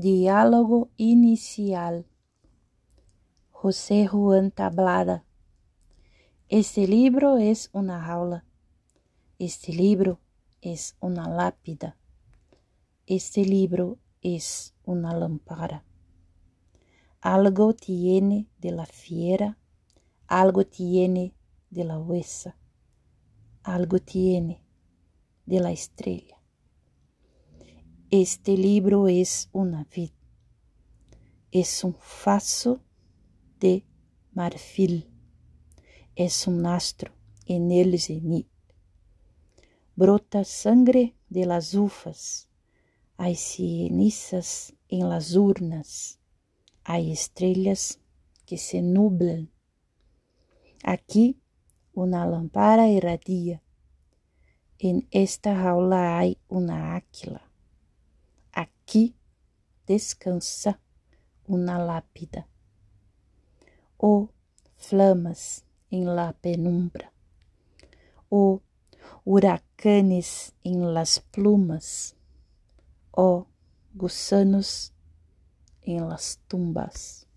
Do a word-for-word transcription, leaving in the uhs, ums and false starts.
Diálogo inicial. José Juan Tablada. Este libro es una jaula. Este libro es una lápida. Este libro es una lámpara. Algo tiene de la fiera, algo tiene de la huesa, algo tiene de la estrella. Este libro es una vid, es un faso de marfil, es un astro en el cenit. Brota sangre de las ufas, hay cenizas en las urnas, hay estrellas que se nublan. Aquí una lámpara irradia, en esta jaula hay una águila. Aqui descansa uma lápida. Oh, flamas em la penumbra. Oh, huracanes em las plumas. Oh, gusanos em las tumbas.